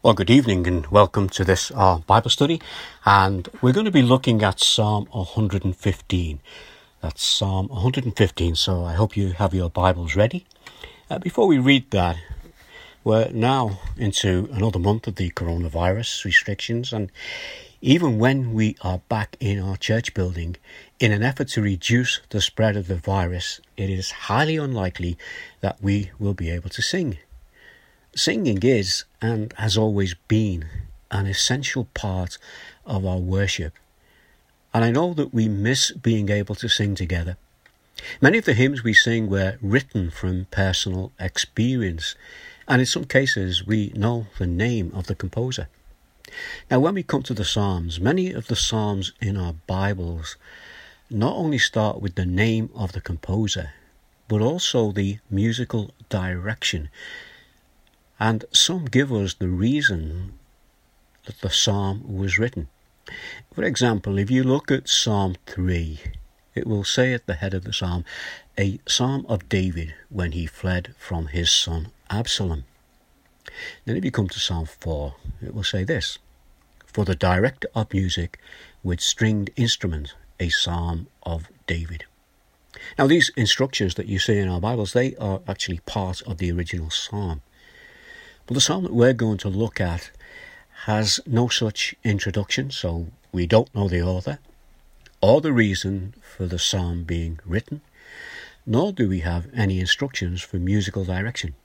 Well, good evening and welcome to this Bible study, and we're going to be looking at Psalm 115. That's Psalm 115, so I hope you have your Bibles ready. Before we read that, we're now into another month of the coronavirus restrictions, and even when we are back in our church building, in an effort to reduce the spread of the virus, it is highly unlikely that we will be able to sing. Singing is, and has always been, an essential part of our worship. And I know that we miss being able to sing together. Many of the hymns we sing were written from personal experience, and in some cases we know the name of the composer. Now, when we come to the Psalms, many of the Psalms in our Bibles not only start with the name of the composer, but also the musical direction. And some give us the reason that the psalm was written. For example, if you look at Psalm 3, it will say at the head of the psalm, a psalm of David when he fled from his son Absalom. Then if you come to Psalm 4, it will say this: for the director of music with stringed instrument, a psalm of David. Now, these instructions that you see in our Bibles, they are actually part of the original psalm. But the psalm that we're going to look at has no such introduction, so we don't know the author or the reason for the psalm being written, nor do we have any instructions for musical direction.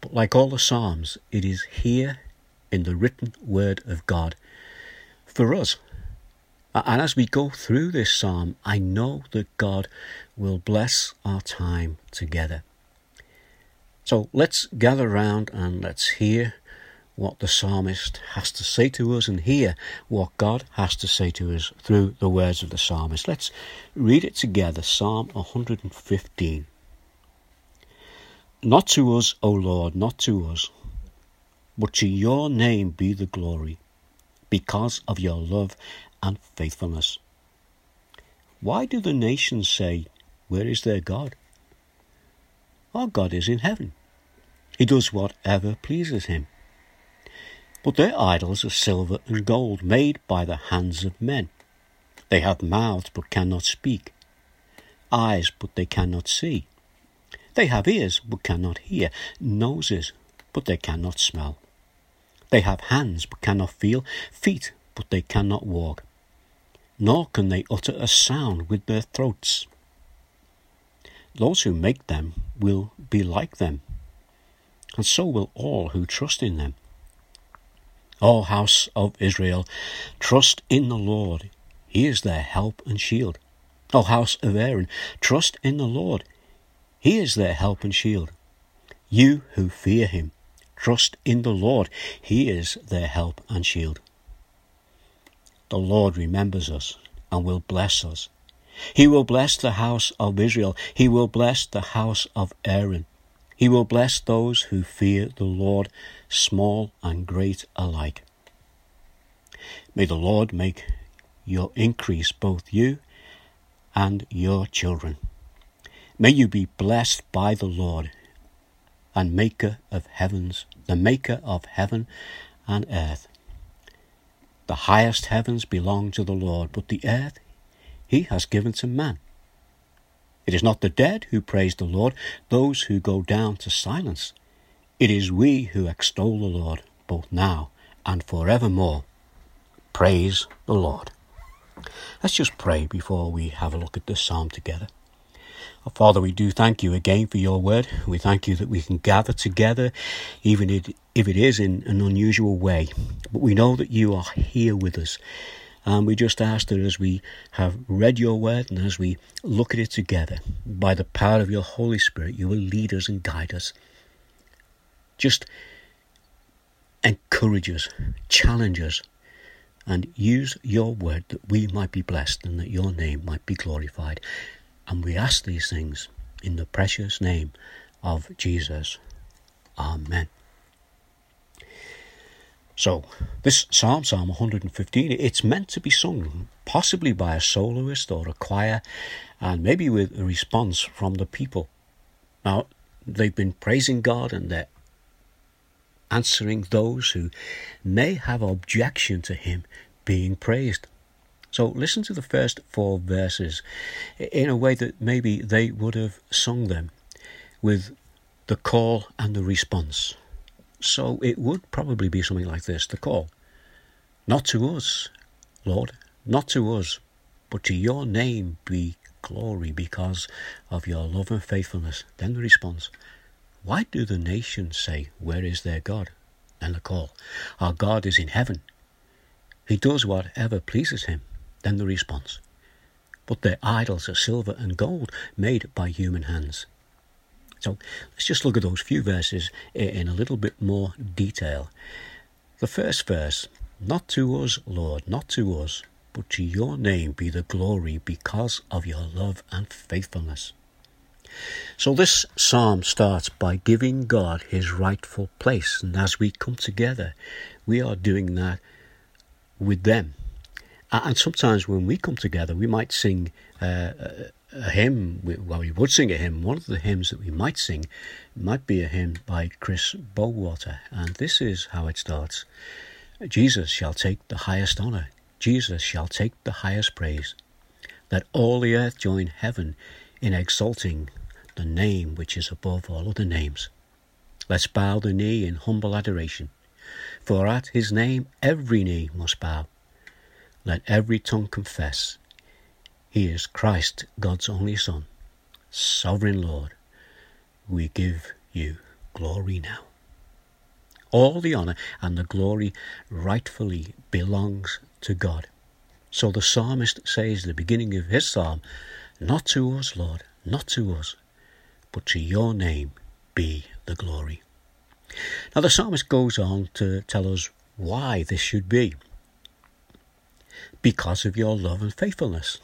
But like all the psalms, it is here in the written word of God for us. And as we go through this psalm, I know that God will bless our time together. So let's gather round and let's hear what the psalmist has to say to us and hear what God has to say to us through the words of the psalmist. Let's read it together, Psalm 115. Not to us, O Lord, not to us, but to your name be the glory, because of your love and faithfulness. Why do the nations say, where is their God? Our God is in heaven. He does whatever pleases him. But their idols are silver and gold, made by the hands of men. They have mouths but cannot speak, eyes but they cannot see. They have ears but cannot hear, noses but they cannot smell. They have hands but cannot feel, feet but they cannot walk, nor can they utter a sound with their throats. Those who make them will be like them, and so will all who trust in them. O house of Israel, trust in the Lord. He is their help and shield. O house of Aaron, trust in the Lord. He is their help and shield. You who fear him, trust in the Lord. He is their help and shield. The Lord remembers us and will bless us. He will bless the house of Israel. He will bless the house of Aaron. He will bless those who fear the Lord, small and great alike. May the Lord make your increase, both you and your children. May you be blessed by the Lord, and maker of heavens, the maker of heaven and earth. The highest heavens belong to the Lord, but the earth he has given to man. It is not the dead who praise the Lord, those who go down to silence. It is we who extol the Lord, both now and forevermore. Praise the Lord. Let's just pray before we have a look at this psalm together. Oh, Father, we do thank you again for your word. We thank you that we can gather together, even if it is in an unusual way. But we know that you are here with us. And we just ask that as we have read your word and as we look at it together, by the power of your Holy Spirit, you will lead us and guide us. Just encourage us, challenge us, and use your word that we might be blessed and that your name might be glorified. And we ask these things in the precious name of Jesus. Amen. So, this psalm, Psalm 115, it's meant to be sung possibly by a soloist or a choir, and maybe with a response from the people. Now, they've been praising God and they're answering those who may have objection to him being praised. So listen to the first four verses in a way that maybe they would have sung them, with the call and the response. So it would probably be something like this, the call. Not to us, Lord, not to us, but to your name be glory because of your love and faithfulness. Then the response, why do the nations say, where is their God? Then the call, our God is in heaven. He does whatever pleases him. Then the response, but their idols are silver and gold made by human hands. So let's just look at those few verses in a little bit more detail. The first verse, not to us, Lord, not to us, but to your name be the glory because of your love and faithfulness. So this psalm starts by giving God his rightful place. And as we come together, we are doing that with them. And sometimes when we come together, we might sing a hymn. Well, we would sing a hymn. One of the hymns that we might sing might be a hymn by Chris Bowater. And this is how it starts. Jesus shall take the highest honour. Jesus shall take the highest praise. Let all the earth join heaven in exalting the name which is above all other names. Let's bow the knee in humble adoration. For at his name every knee must bow. Let every tongue confess, he is Christ, God's only Son. Sovereign Lord, we give you glory now. All the honour and the glory rightfully belongs to God. So the psalmist says at the beginning of his psalm, not to us, Lord, not to us, but to your name be the glory. Now the psalmist goes on to tell us why this should be. Because of your love and faithfulness.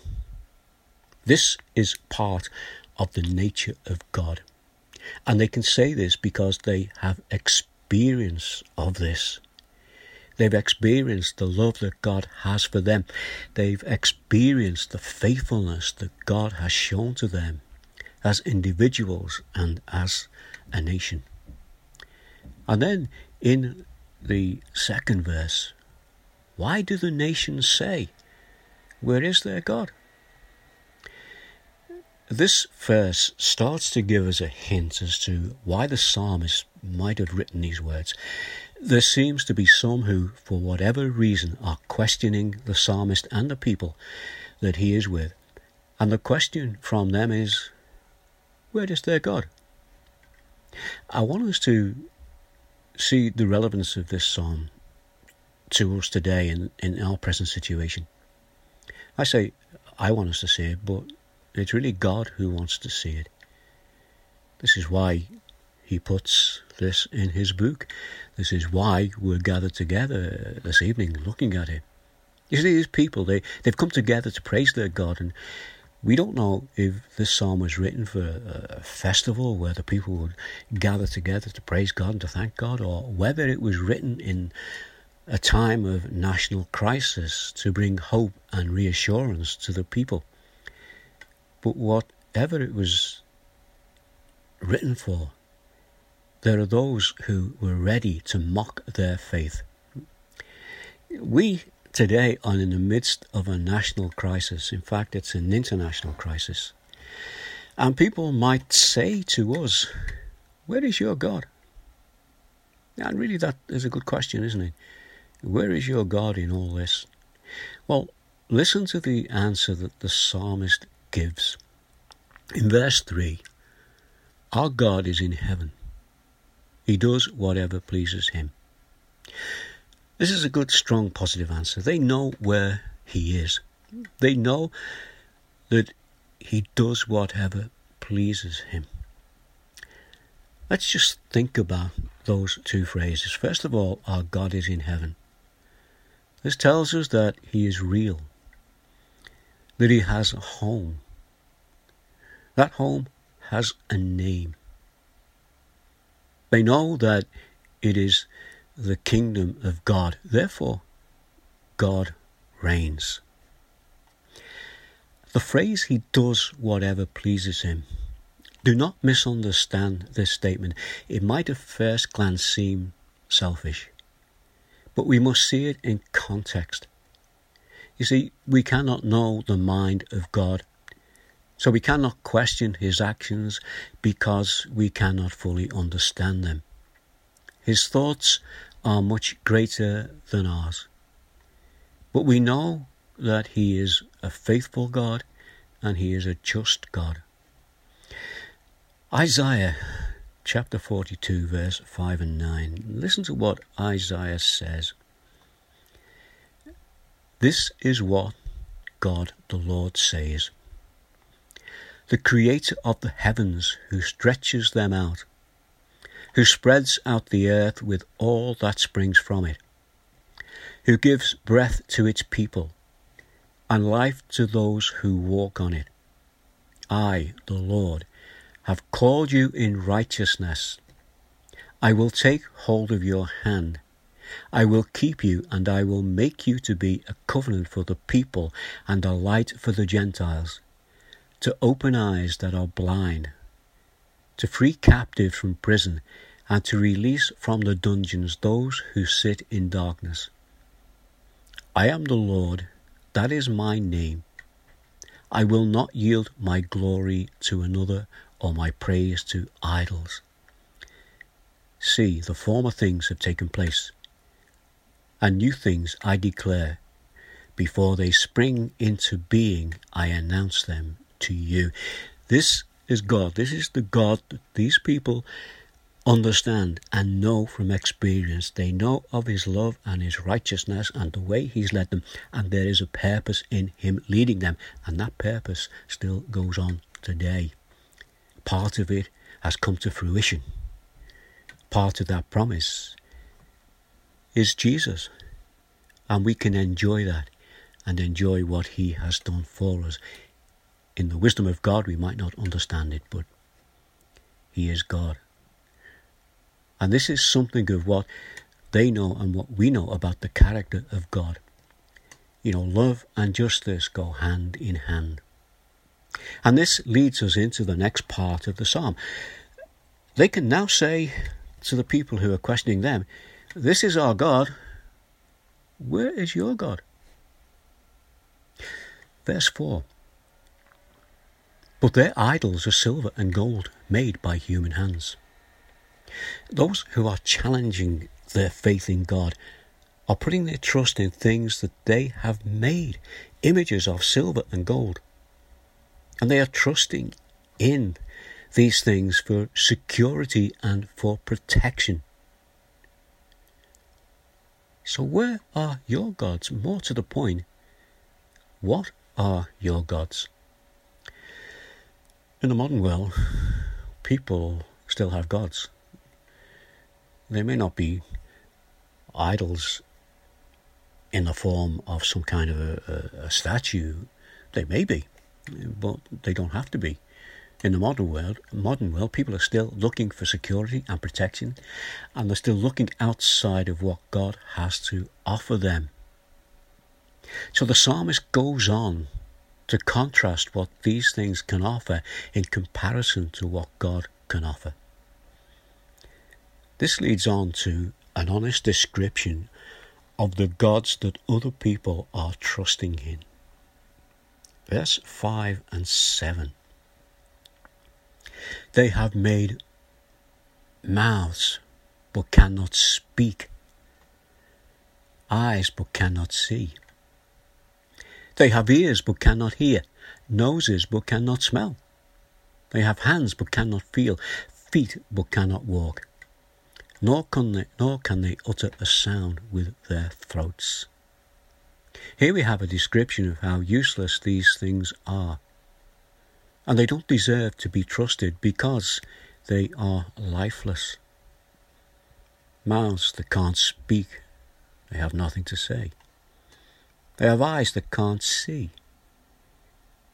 This is part of the nature of God. And they can say this because they have experience of this. They've experienced the love that God has for them. They've experienced the faithfulness that God has shown to them as individuals and as a nation. And then in the second verse, why do the nations say, where is their God? This verse starts to give us a hint as to why the psalmist might have written these words. There seems to be some who, for whatever reason, are questioning the psalmist and the people that he is with. And the question from them is, where is their God? I want us to see the relevance of this psalm to us today in our present situation. I say I want us to see it, but it's really God who wants to see it. This is why he puts this in his book. This is why we're gathered together this evening looking at it. You see, these people, they've come together to praise their God, and we don't know if this psalm was written for a festival where the people would gather together to praise God and to thank God, or whether it was written in a time of national crisis to bring hope and reassurance to the people. But whatever it was written for, there are those who were ready to mock their faith. We today are in the midst of a national crisis. In fact, it's an international crisis. And people might say to us, where is your God? And really, that is a good question, isn't it? Where is your God in all this? Well, listen to the answer that the psalmist gives. In verse 3, our God is in heaven. He does whatever pleases him. This is a good, strong, positive answer. They know where he is. They know that he does whatever pleases him. Let's just think about those two phrases. First of all, our God is in heaven. This tells us that he is real, that he has a home. That home has a name. They know that it is the kingdom of God. Therefore, God reigns. The phrase, he does whatever pleases him. Do not misunderstand this statement. It might at first glance seem selfish. But we must see it in context. You see, we cannot know the mind of God, so we cannot question his actions because we cannot fully understand them. His thoughts are much greater than ours. But we know that he is a faithful God and he is a just God. Isaiah chapter 42, verse 5 and 9. Listen to what Isaiah says. This is what God the Lord says. The creator of the heavens, who stretches them out, who spreads out the earth with all that springs from it, who gives breath to its people and life to those who walk on it. I, the Lord, have called you in righteousness. I will take hold of your hand. I will keep you, and I will make you to be a covenant for the people and a light for the Gentiles, to open eyes that are blind, to free captives from prison, and to release from the dungeons those who sit in darkness. I am the Lord, that is my name. I will not yield my glory to another or my praise to idols. See, the former things have taken place, and new things I declare. Before they spring into being, I announce them to you. This is God. This is the God that these people understand and know from experience. They know of his love and his righteousness and the way he's led them, and there is a purpose in him leading them, and that purpose still goes on today. Part of it has come to fruition. Part of that promise is Jesus, and we can enjoy that and enjoy what he has done for us. In the wisdom of God, we might not understand it, but he is God. And this is something of what they know and what we know about the character of God. You know, love and justice go hand in hand. And this leads us into the next part of the psalm. They can now say to the people who are questioning them, this is our God, where is your God? Verse 4. But their idols are silver and gold made by human hands. Those who are challenging their faith in God are putting their trust in things that they have made, images of silver and gold. And they are trusting in these things for security and for protection. So where are your gods? More to the point, what are your gods? In the modern world, people still have gods. They may not be idols in the form of some kind of a statue. They may be, but they don't have to be. In the modern world, people are still looking for security and protection, and they're still looking outside of what God has to offer them. So the psalmist goes on to contrast what these things can offer in comparison to what God can offer. This leads on to an honest description of the gods that other people are trusting in. Verse 5 and 7. They have made mouths but cannot speak, eyes but cannot see. They have ears but cannot hear, noses but cannot smell. They have hands but cannot feel, feet but cannot walk. Nor can they utter a sound with their throats. Here we have a description of how useless these things are, and they don't deserve to be trusted because they are lifeless. Mouths that can't speak, they have nothing to say. They have eyes that can't see,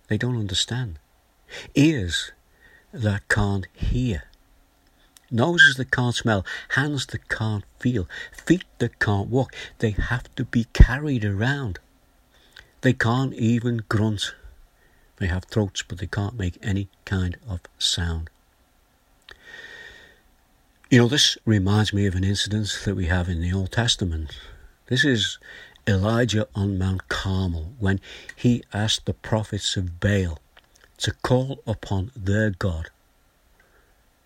they don't understand. Ears that can't hear. Noses that can't smell, hands that can't feel, feet that can't walk. They have to be carried around. They can't even grunt. They have throats, but they can't make any kind of sound. You know, this reminds me of an incident that we have in the Old Testament. This is Elijah on Mount Carmel when he asked the prophets of Baal to call upon their God.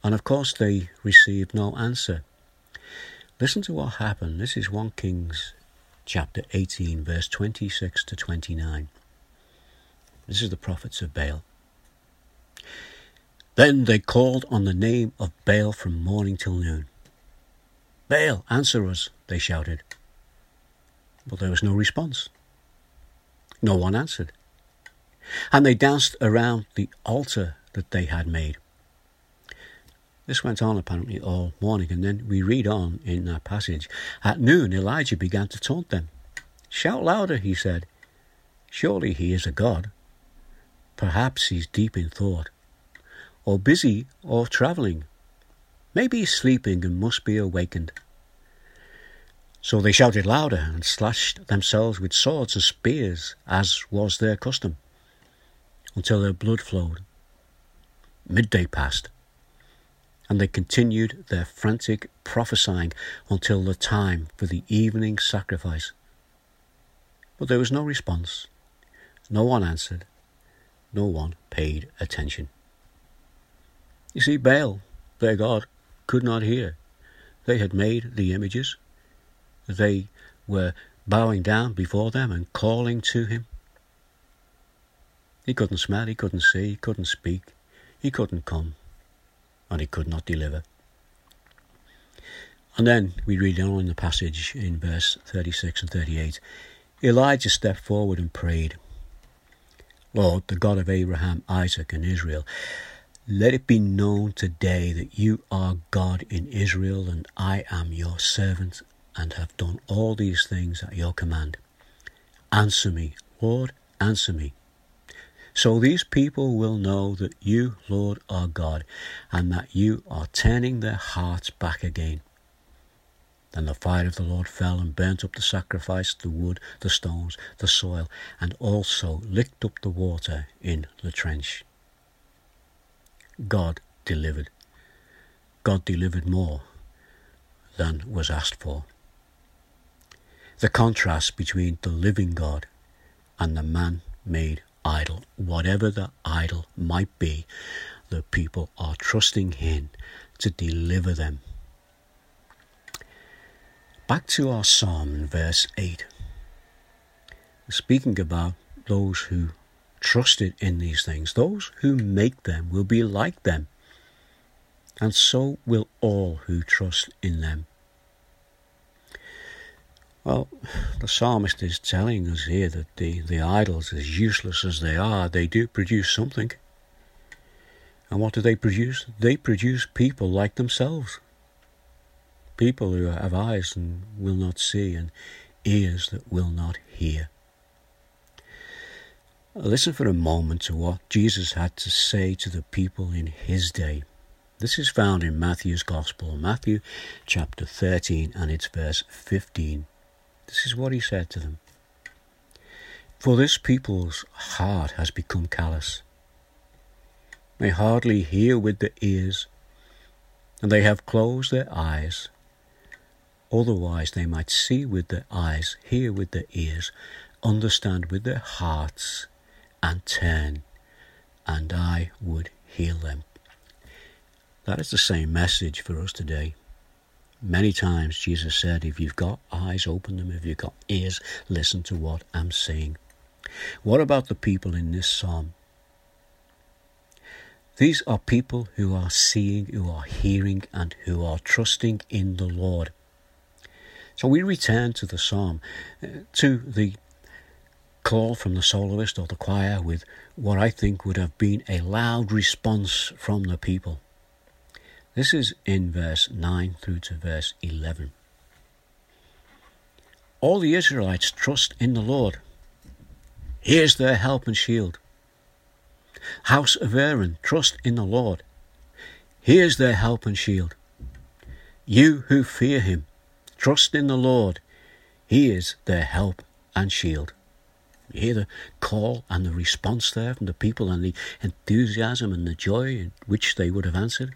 And of course they received no answer. Listen to what happened. This is 1 Kings chapter 18, verse 26 to 29. This is the prophets of Baal. Then they called on the name of Baal from morning till noon. "Baal, answer us," they shouted. But there was no response. No one answered. And they danced around the altar that they had made. This went on apparently all morning, and then we read on in that passage. At noon, Elijah began to taunt them. "Shout louder," he said. "Surely he is a god. Perhaps he's deep in thought, or busy, or travelling. Maybe he's sleeping and must be awakened." So they shouted louder and slashed themselves with swords and spears, as was their custom, until their blood flowed. Midday passed, and they continued their frantic prophesying until the time for the evening sacrifice. But there was no response. No one answered. No one paid attention. You see, Baal, their god, could not hear. They had made the images. They were bowing down before them and calling to him. He couldn't smell, he couldn't see, he couldn't speak, he couldn't come, and he could not deliver. And then we read on in the passage in verse 36 and 38. Elijah stepped forward and prayed, "Lord, the God of Abraham, Isaac and Israel, let it be known today that you are God in Israel, and I am your servant and have done all these things at your command. Answer me, Lord, answer me. So these people will know that you, Lord, are God, and that you are turning their hearts back again." Then the fire of the Lord fell and burnt up the sacrifice, the wood, the stones, the soil, and also licked up the water in the trench. God delivered. God delivered more than was asked for. The contrast between the living God and the man-made idol, whatever the idol might be, the people are trusting him to deliver them. Back to our psalm in verse 8. Speaking about those who trusted in these things. Those who make them will be like them, and so will all who trust in them. Well, the psalmist is telling us here that the idols, as useless as they are, they do produce something. And what do they produce? They produce people like themselves. People who have eyes and will not see, and ears that will not hear. Listen for a moment to what Jesus had to say to the people in his day. This is found in Matthew's Gospel, Matthew chapter 13, and it's verse 15. This is what he said to them. "For this people's heart has become callous. They hardly hear with their ears, and they have closed their eyes. Otherwise they might see with their eyes, hear with their ears, understand with their hearts, and turn, and I would heal them." That is the same message for us today. Many times Jesus said, if you've got eyes, open them. If you've got ears, listen to what I'm saying. What about the people in this psalm? These are people who are seeing, who are hearing, and who are trusting in the Lord. So we return to the psalm, to the call from the soloist or the choir with what I think would have been a loud response from the people. This is in verse 9 through to verse 11. All the Israelites trust in the Lord. He is their help and shield. House of Aaron, trust in the Lord. He is their help and shield. You who fear him, trust in the Lord. He is their help and shield. You hear the call and the response there from the people, and the enthusiasm and the joy in which they would have answered.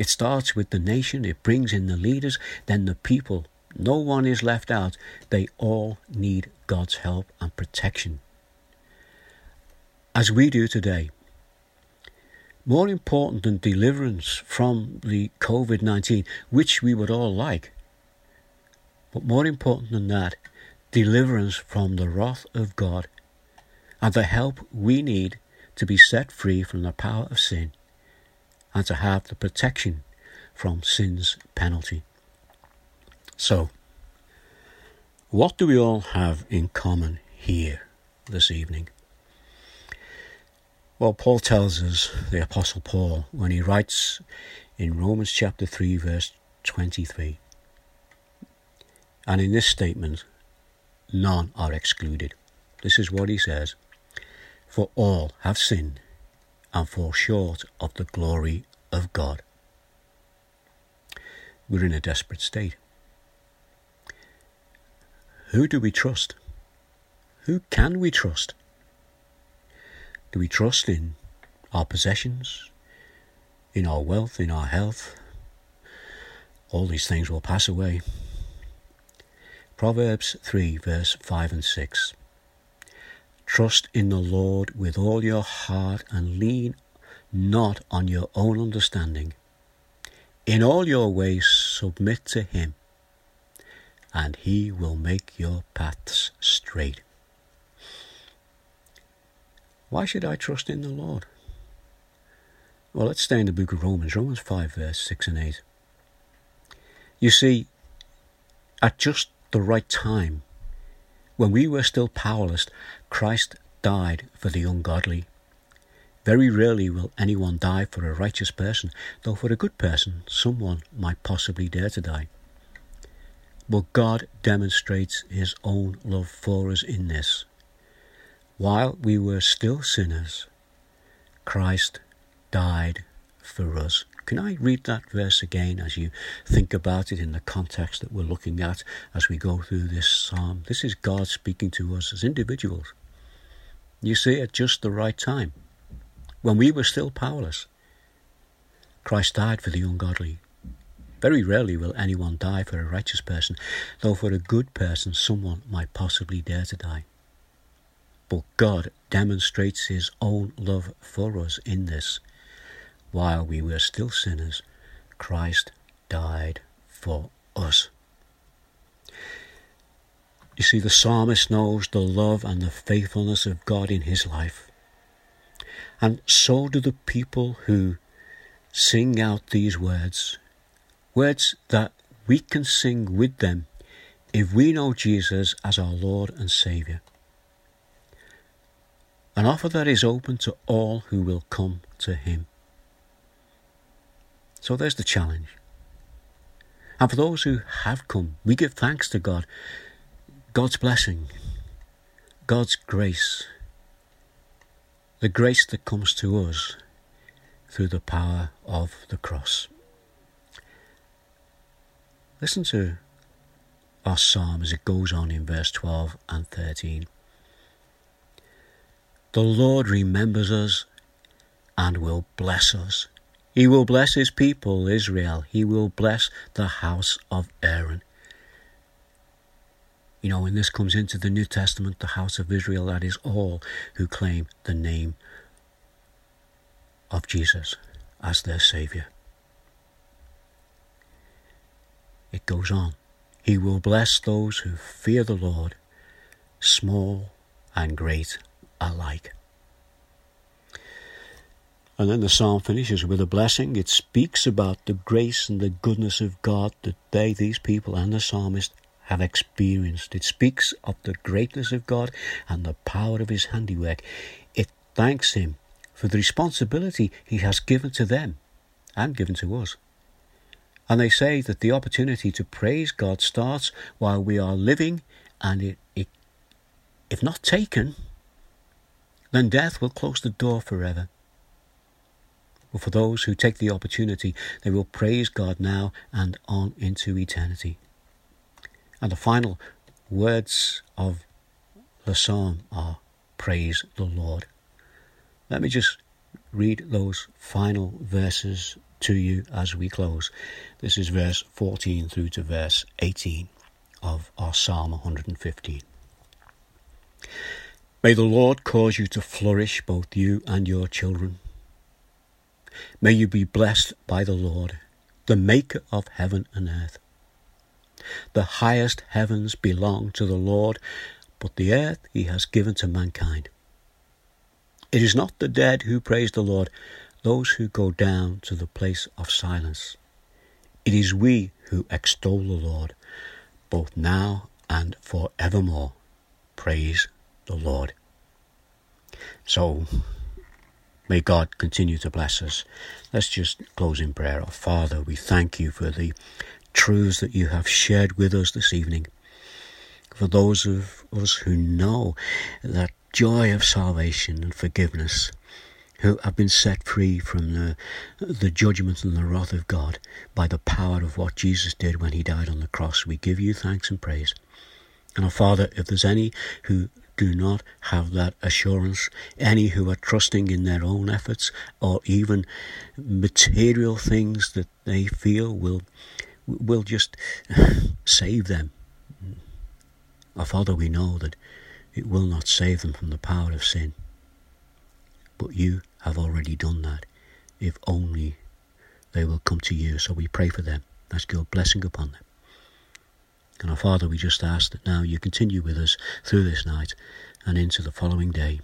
It starts with the nation, it brings in the leaders, then the people. No one is left out. They all need God's help and protection, as we do today. More important than deliverance from the COVID-19, which we would all like, but more important than that, deliverance from the wrath of God and the help we need to be set free from the power of sin and to have the protection from sin's penalty. So, what do we all have in common here this evening? Well, Paul tells us, the Apostle Paul, when he writes in Romans chapter 3, verse 23, and in this statement, none are excluded. This is what he says: for all have sinned and fall short of the glory of God. We're in a desperate state. Who do we trust? Who can we trust? Do we trust in our possessions, in our wealth, in our health? All these things will pass away. Proverbs 3, verse 5 and 6. Trust in the Lord with all your heart and lean not on your own understanding. In all your ways submit to him, and he will make your paths straight. Why should I trust in the Lord? Well, let's stay in the book of Romans, Romans 5, verse 6 and 8. You see, at just the right time, when we were still powerless, Christ died for the ungodly. Very rarely will anyone die for a righteous person, though for a good person, someone might possibly dare to die. But God demonstrates his own love for us in this: while we were still sinners, Christ died for us. Can I read that verse again as you think about it in the context that we're looking at as we go through this psalm? This is God speaking to us as individuals. You see, at just the right time, when we were still powerless, Christ died for the ungodly. Very rarely will anyone die for a righteous person, though for a good person, someone might possibly dare to die. But God demonstrates his own love for us in this: while we were still sinners, Christ died for us. You see, the psalmist knows the love and the faithfulness of God in his life. And so do the people who sing out these words, words that we can sing with them if we know Jesus as our Lord and Saviour. An offer that is open to all who will come to him. So there's the challenge. And for those who have come, we give thanks to God. God's blessing, God's grace, the grace that comes to us through the power of the cross. Listen to our psalm as it goes on in verse 12 and 13. The Lord remembers us and will bless us. He will bless his people, Israel. He will bless the house of Aaron. You know, when this comes into the New Testament, the house of Israel, that is all who claim the name of Jesus as their Saviour. It goes on. He will bless those who fear the Lord, small and great alike. And then the psalm finishes with a blessing. It speaks about the grace and the goodness of God that they, these people and the psalmist, have experienced. It speaks of the greatness of God and the power of his handiwork. It thanks him for the responsibility he has given to them and given to us. And they say that the opportunity to praise God starts while we are living, and it if not taken, then death will close the door forever. But for those who take the opportunity, they will praise God now and on into eternity. And the final words of the psalm are, praise the Lord. Let me just read those final verses to you as we close. This is verse 14 through to verse 18 of our Psalm 115. May the Lord cause you to flourish, both you and your children. May you be blessed by the Lord, the maker of heaven and earth. The highest heavens belong to the Lord, but the earth he has given to mankind. It is not the dead who praise the Lord, those who go down to the place of silence. It is we who extol the Lord, both now and forevermore. Praise the Lord. So, may God continue to bless us. Let's just close in prayer. Our Father, we thank you for the truths that you have shared with us this evening. For those of us who know that joy of salvation and forgiveness, who have been set free from the judgment and the wrath of God by the power of what Jesus did when he died on the cross. We give you thanks and praise. And our Father, if there's any who do not have that assurance, any who are trusting in their own efforts or even material things that they feel will just save them, our Father, we know that it will not save them from the power of sin. But you have already done that, if only they will come to you. So we pray for them. Ask your blessing upon them. And our Father, we just ask that now you continue with us through this night and into the following day.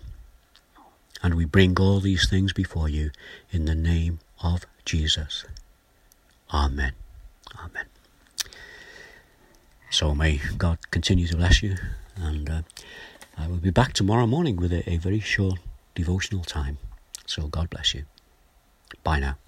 And we bring all these things before you in the name of Jesus. Amen. Amen. So may God continue to bless you. And I will be back tomorrow morning with a very short devotional time. So God bless you. Bye now.